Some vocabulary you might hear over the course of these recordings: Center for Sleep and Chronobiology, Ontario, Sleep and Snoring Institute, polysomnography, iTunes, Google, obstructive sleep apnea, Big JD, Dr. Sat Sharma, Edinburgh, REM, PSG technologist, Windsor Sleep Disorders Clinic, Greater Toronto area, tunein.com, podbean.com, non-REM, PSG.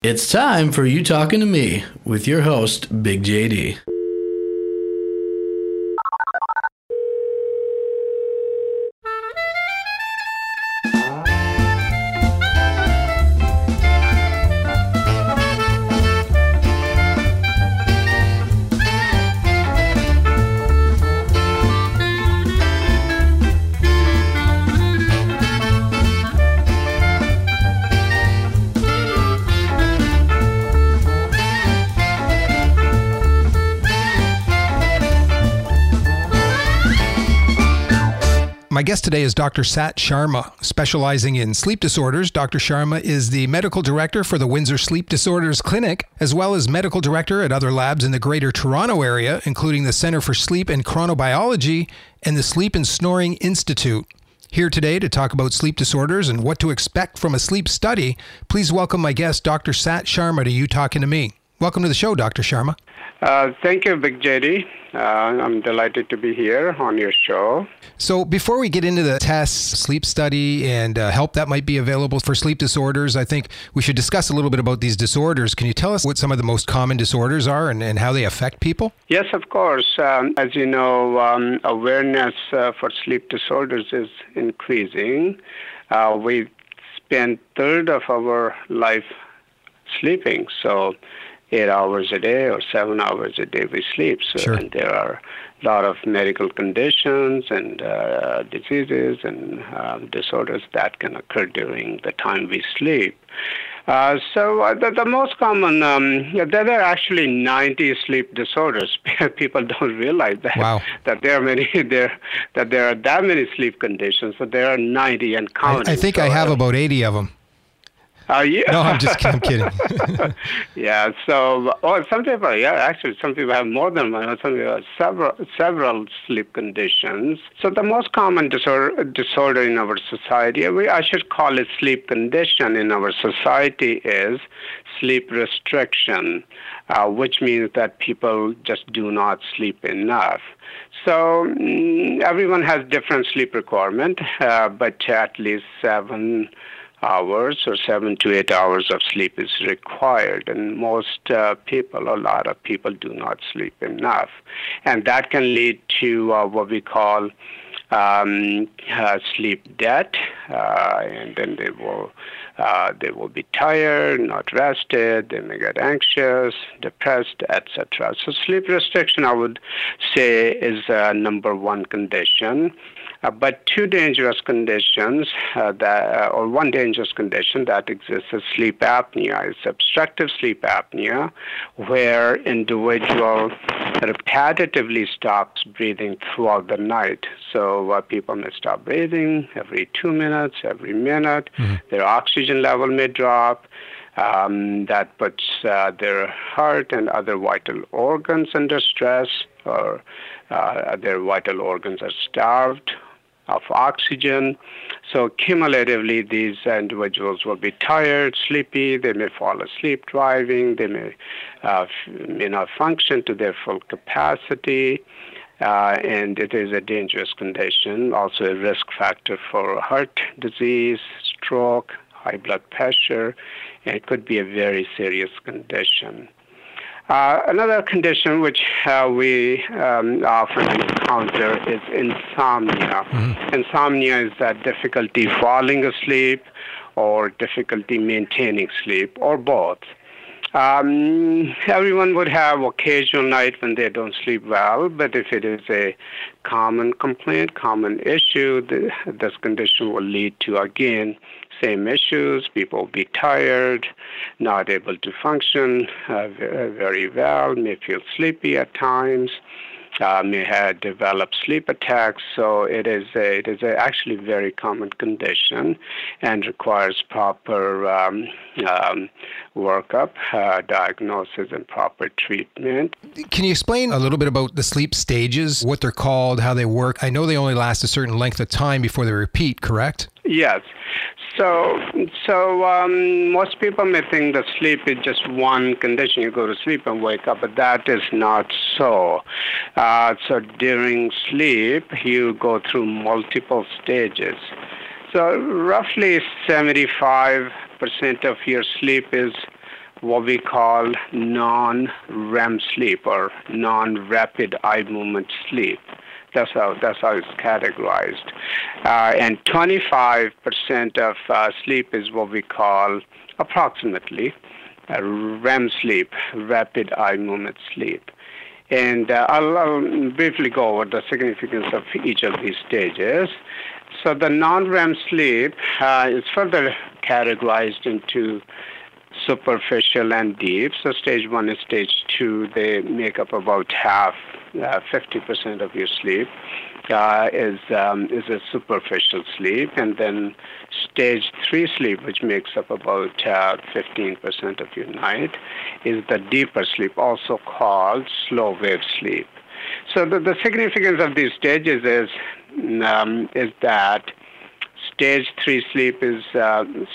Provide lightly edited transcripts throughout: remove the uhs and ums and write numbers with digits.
It's time for You Talking to Me with your host, Big JD. My guest today is Dr. Sat Sharma, specializing in sleep disorders. Dr. Sharma is the medical director for the Windsor Sleep Disorders Clinic, as well as medical director at other labs in the Greater Toronto area, including the Center for Sleep and Chronobiology and the Sleep and Snoring Institute. Here today to talk about sleep disorders and what to expect from a sleep study, please welcome my guest, Dr. Sat Sharma, to You Talking to Me. Welcome to the show, Dr. Sharma. Thank you, Big JD. I'm delighted to be here on your show. So before we get into the tests, sleep study, and help that might be available for sleep disorders, I think we should discuss a little bit about these disorders. Can you tell us what some of the most common disorders are and how they affect people? Yes, of course. As you know, awareness for sleep disorders is increasing. We spend a third of our life sleeping, so 8 hours a day or 7 hours a day we sleep. So, sure. And there are a lot of medical conditions and diseases and disorders that can occur during the time we sleep. So the most common, there are actually 90 sleep disorders. People don't realize that. Wow. that there are that many sleep conditions, but there are 90 and counting. I think so, I have about 80 of them. Yeah. No, I'm kidding. Yeah, so some people have more than one, some people have several sleep conditions. So the most common disorder in our society, I should call it sleep condition in our society, is sleep restriction, which means that people just do not sleep enough. So everyone has different sleep requirement, but at least 7 hours or 7 to 8 hours of sleep is required, and most people, a lot of people, do not sleep enough, and that can lead to what we call sleep debt, and then they will be tired, not rested, they may get anxious, depressed, etc. So sleep restriction, I would say, is number one condition. But two dangerous conditions, one dangerous condition that exists is sleep apnea. It's obstructive sleep apnea, where individual repetitively stops breathing throughout the night. So people may stop breathing every 2 minutes, every minute. Mm-hmm. Their oxygen level may drop. That puts their heart and other vital organs under stress, or their vital organs are starved of oxygen. So cumulatively, these individuals will be tired, sleepy, they may fall asleep driving, they may not function to their full capacity, and it is a dangerous condition, also a risk factor for heart disease, stroke, high blood pressure, and it could be a very serious condition. Another condition which we often encounter is insomnia. Mm-hmm. Insomnia is that difficulty falling asleep or difficulty maintaining sleep, or both. Everyone would have occasional night when they don't sleep well, but if it is a common complaint, common issue, this condition will lead to, again, same issues. People will be tired, not able to function very well, may feel sleepy at times, may have developed sleep attacks. So it is actually very common condition and requires proper workup, diagnosis, and proper treatment. Can you explain a little bit about the sleep stages, what they're called, how they work? I know they only last a certain length of time before they repeat, correct? Yes. So most people may think that sleep is just one condition. You go to sleep and wake up, but that is not so. So during sleep, you go through multiple stages. So roughly 75% of your sleep is what we call non-REM sleep or non-rapid eye movement sleep. That's how it's categorized. And 25% of sleep is what we call approximately REM sleep, rapid eye movement sleep. And I'll briefly go over the significance of each of these stages. So the non-REM sleep is further categorized into superficial and deep. So stage 1 and stage 2, they make up about half, 50% of your sleep is a superficial sleep. And then stage 3 sleep, which makes up about 15% of your night, is the deeper sleep, also called slow wave sleep. So the significance of these stages is that stage 3 sleep is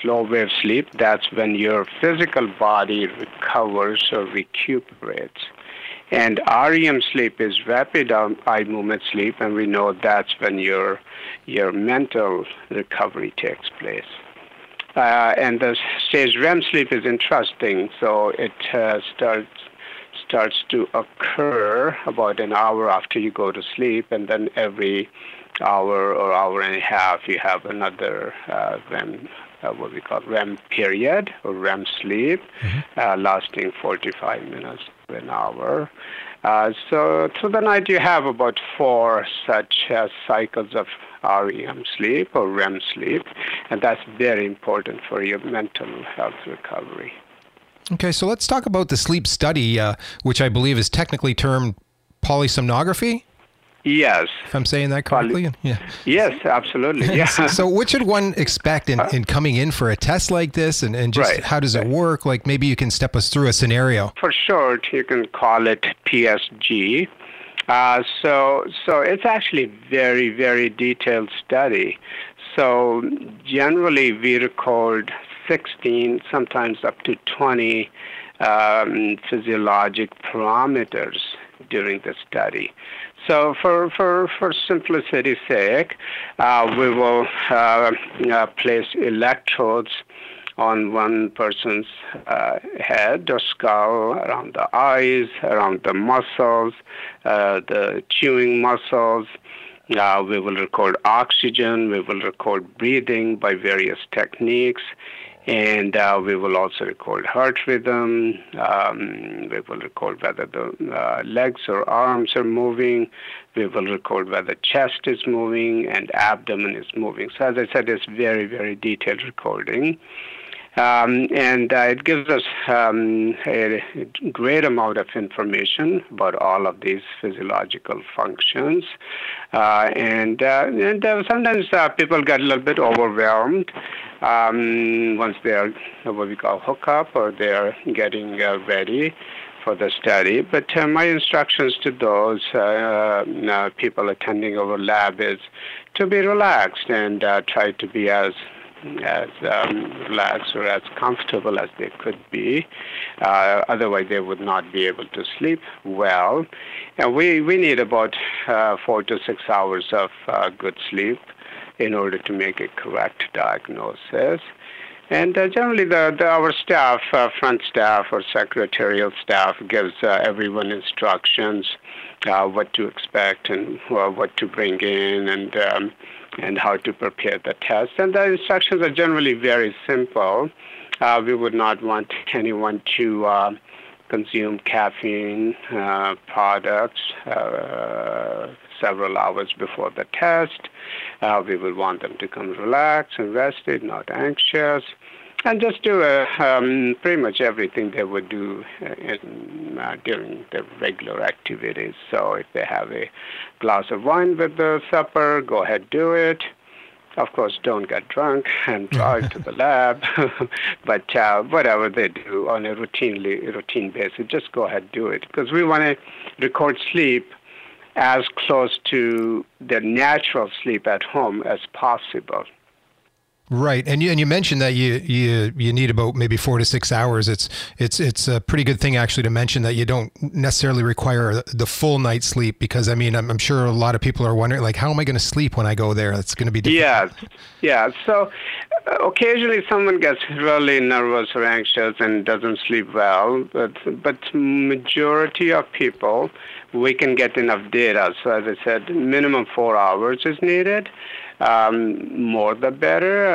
slow wave sleep. That's when your physical body recovers or recuperates. And REM sleep is rapid eye movement sleep, and we know that's when your mental recovery takes place. And the stage REM sleep is interesting. So it starts to occur about an hour after you go to sleep, and then every hour or hour and a half, you have another REM, what we call REM period or REM sleep, lasting 45 minutes to an hour. So through the night, you have about 4 such cycles of REM sleep or REM sleep, and that's very important for your mental health recovery. Okay, so let's talk about the sleep study, which I believe is technically termed polysomnography. Yes. If I'm saying that correctly? Yeah. Yes, absolutely. Yeah. So what should one expect in coming in for a test like this, and just how does it work? Like, maybe you can step us through a scenario. For short, you can call it PSG. So it's actually very, very detailed study. So generally we record 16, sometimes up to 20 physiologic parameters during the study. So for simplicity's sake, we will place electrodes on one person's head or skull, around the eyes, around the muscles, the chewing muscles. We will record oxygen. We will record breathing by various techniques. And we will also record heart rhythm. We will record whether the legs or arms are moving. We will record whether chest is moving and abdomen is moving. So as I said, it's very, very detailed recording. And it gives us a great amount of information about all of these physiological functions. And sometimes people get a little bit overwhelmed once they are what we call hook up, or they are getting ready for the study. But my instructions to those people attending our lab is to be relaxed and try to be as relaxed or as comfortable as they could be. Otherwise, they would not be able to sleep well. And we need about 4 to 6 hours of good sleep in order to make a correct diagnosis. And generally, our staff, front staff or secretarial staff, gives everyone instructions, what to expect and what to bring in, and how to prepare the test. And the instructions are generally very simple. We would not want anyone to consume caffeine products several hours before the test. We would want them to come relaxed and rested, not anxious, and just do pretty much everything they would do during their regular activities. So if they have a glass of wine with the supper, go ahead, do it. Of course, don't get drunk and drive to the lab. But whatever they do on a routine basis, just go ahead, do it. Because we want to record sleep as close to their natural sleep at home as possible. Right, and you mentioned that you need about maybe 4 to 6 hours. It's a pretty good thing actually to mention that you don't necessarily require the full night's sleep, because I mean I'm sure a lot of people are wondering, like, how am I going to sleep when I go there? It's going to be difficult. Yeah. So occasionally someone gets really nervous or anxious and doesn't sleep well, but majority of people, we can get enough data. So as I said, minimum 4 hours is needed. More the better.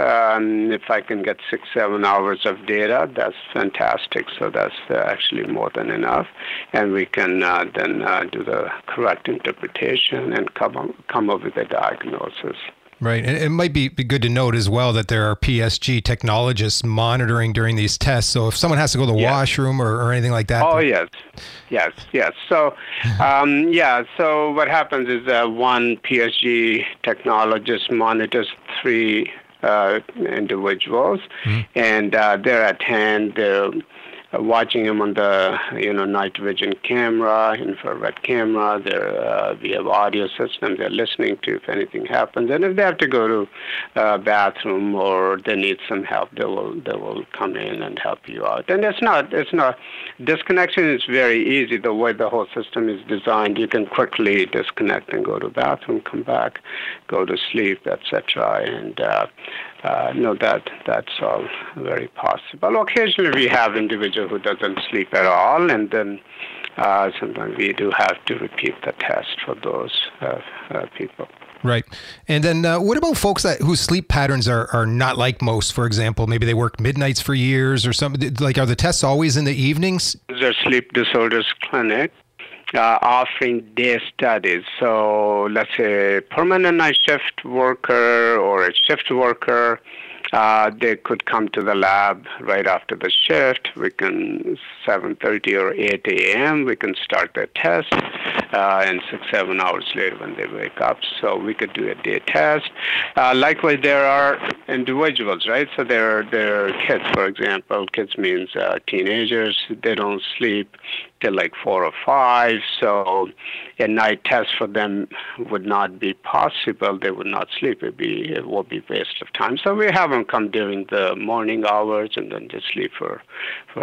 If I can get 6-7 hours of data, that's fantastic. So that's actually more than enough, and we can then do the correct interpretation and come up with a diagnosis. Right. And it might be good to note as well that there are PSG technologists monitoring during these tests. So if someone has to go to the washroom or anything like that. Oh, yes. So, so what happens is one PSG technologist monitors 3 individuals, and they're at hand. They're watching them on the night vision camera, infrared camera. We have audio systems they're listening to if anything happens. And if they have to go to bathroom or they need some help, they will come in and help you out. And it's not disconnection is very easy. The way the whole system is designed, you can quickly disconnect and go to bathroom, come back, go to sleep, etc. And no, that's all very possible. Occasionally we have individual who doesn't sleep at all, and then sometimes we do have to repeat the test for those people. Right. And then what about folks whose sleep patterns are not like most? For example, maybe they worked midnights for years or something. Like, are the tests always in the evenings? Windsor Sleep Disorders Clinic offering day studies. So let's say a permanent night shift worker or a shift worker, they could come to the lab right after the shift. We can 7:30 or 8 a.m. we can start their test, and 6-7 hours later when they wake up. So we could do a day test. Likewise, there are individuals, right? So there are kids, for example. Kids means teenagers. They don't sleep till like 4 or 5. So a night test for them would not be possible. They would not sleep. It would be a waste of time. So we have them come during the morning hours and then just sleep for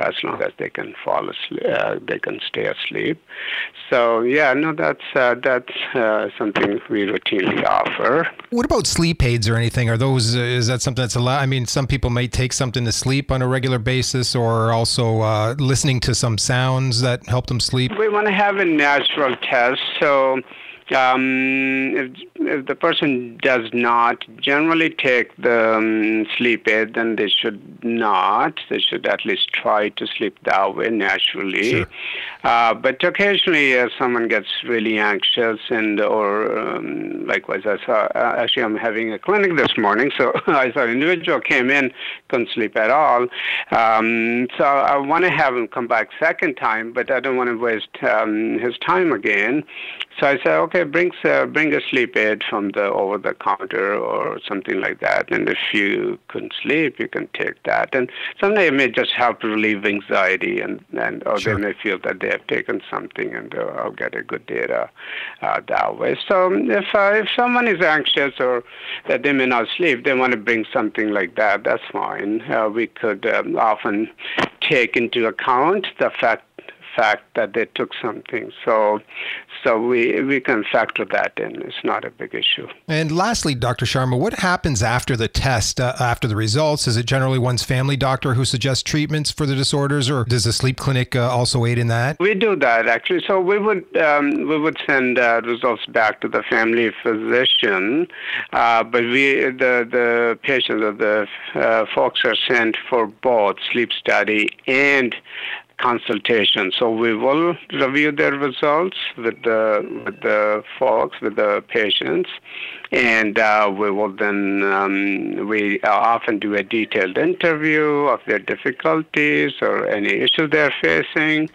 as long as they can fall asleep. They can stay asleep. So that's something we routinely offer. What about sleep aids or anything? Are those is that something that's allowed? I mean, some people might take something to sleep on a regular basis, or also listening to some sounds that help them sleep. We want to have a natural test, so. If the person does not generally take the sleep aid, then they should not. They should at least try to sleep that way naturally. Sure. But occasionally, if someone gets really anxious, or likewise, I saw. Actually, I'm having a clinic this morning, so I saw an individual came in, couldn't sleep at all. So I want to have him come back second time, but I don't want to waste his time again. So I said, okay, bring a sleep aid from the over-the-counter or something like that. And if you couldn't sleep, you can take that. And sometimes it may just help relieve anxiety, or sure. They may feel that they have taken something and I'll get a good data that way. So if someone is anxious or that they may not sleep, they want to bring something like that, that's fine. We could often take into account the fact that they took something, so we can factor that in. It's not a big issue. And lastly, Dr. Sharma, what happens after the test, after the results? Is it generally one's family doctor who suggests treatments for the disorders, or does the sleep clinic also aid in that? We do that actually. So we would send results back to the family physician, but the patients or the folks are sent for both sleep study and consultation. So we will review their results with the folks, with the patients, and we will then we often do a detailed interview of their difficulties or any issue they're facing,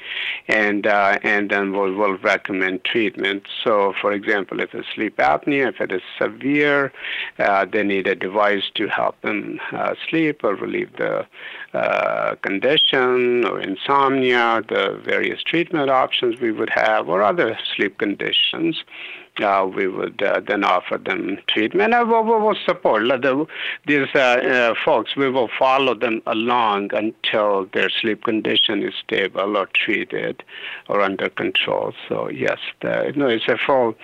and then we'll recommend treatment. So, for example, if it's sleep apnea, if it is severe, they need a device to help them sleep or relieve the condition, or insomnia, the various treatment options we would have, or other sleep conditions. we would then offer them treatment. And we will support these folks. We will follow them along until their sleep condition is stable or treated or under control. So, yes, it's a full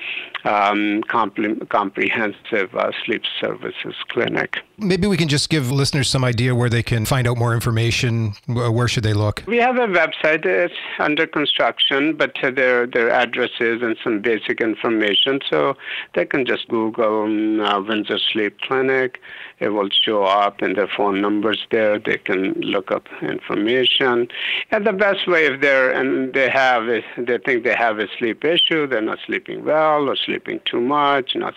comprehensive sleep services clinic. Maybe we can just give listeners some idea where they can find out more information. Where should they look? We have a website. It's under construction, but their addresses and some basic information. So they can just Google Windsor Sleep Clinic. It will show up, and their phone numbers there. They can look up information. And the best way, if they think they have a sleep issue, they're not sleeping well or sleeping too much, not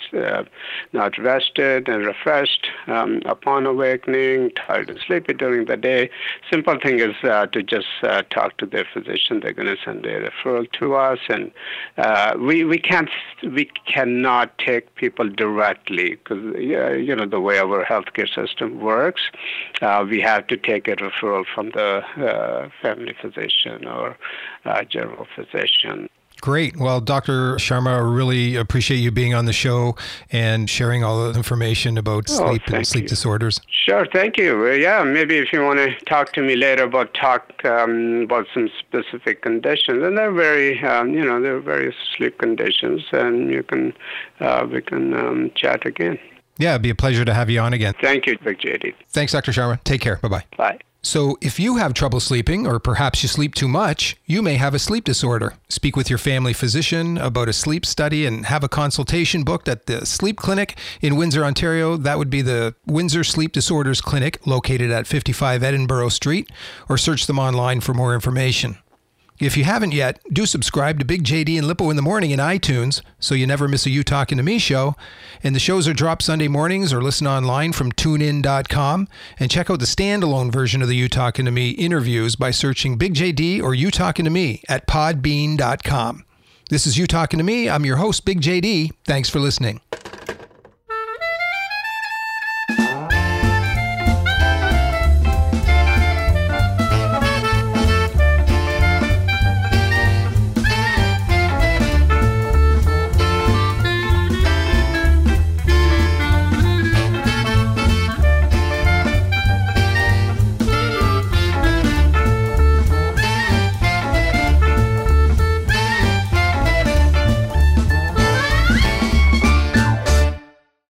rested and refreshed upon awakening, tired and sleepy during the day. Simple thing is to just talk to their physician. They're going to send a referral to us, and we cannot take people directly because the way our healthcare system works, we have to take a referral from the family physician or general physician. Great. Well, Dr. Sharma, I really appreciate you being on the show and sharing all the information about sleep and sleep disorders. Sure. Thank you. Yeah. Maybe if you want to talk to me later about some specific conditions, and they're various sleep conditions, and we can chat again. Yeah. It'd be a pleasure to have you on again. Thank you, Big JD. Thanks, Dr. Sharma. Take care. Bye-bye. Bye. So if you have trouble sleeping, or perhaps you sleep too much, you may have a sleep disorder. Speak with your family physician about a sleep study and have a consultation booked at the sleep clinic in Windsor, Ontario. That would be the Windsor Sleep Disorders Clinic, located at 55 Edinburgh Street, or search them online for more information. If you haven't yet, do subscribe to Big JD and Lippo in the Morning in iTunes so you never miss a You Talkin' to Me show. And the shows are dropped Sunday mornings, or listen online from tunein.com. And check out the standalone version of the You Talkin' to Me interviews by searching Big JD or You Talkin' to Me at podbean.com. This is You Talkin' to Me. I'm your host, Big JD. Thanks for listening.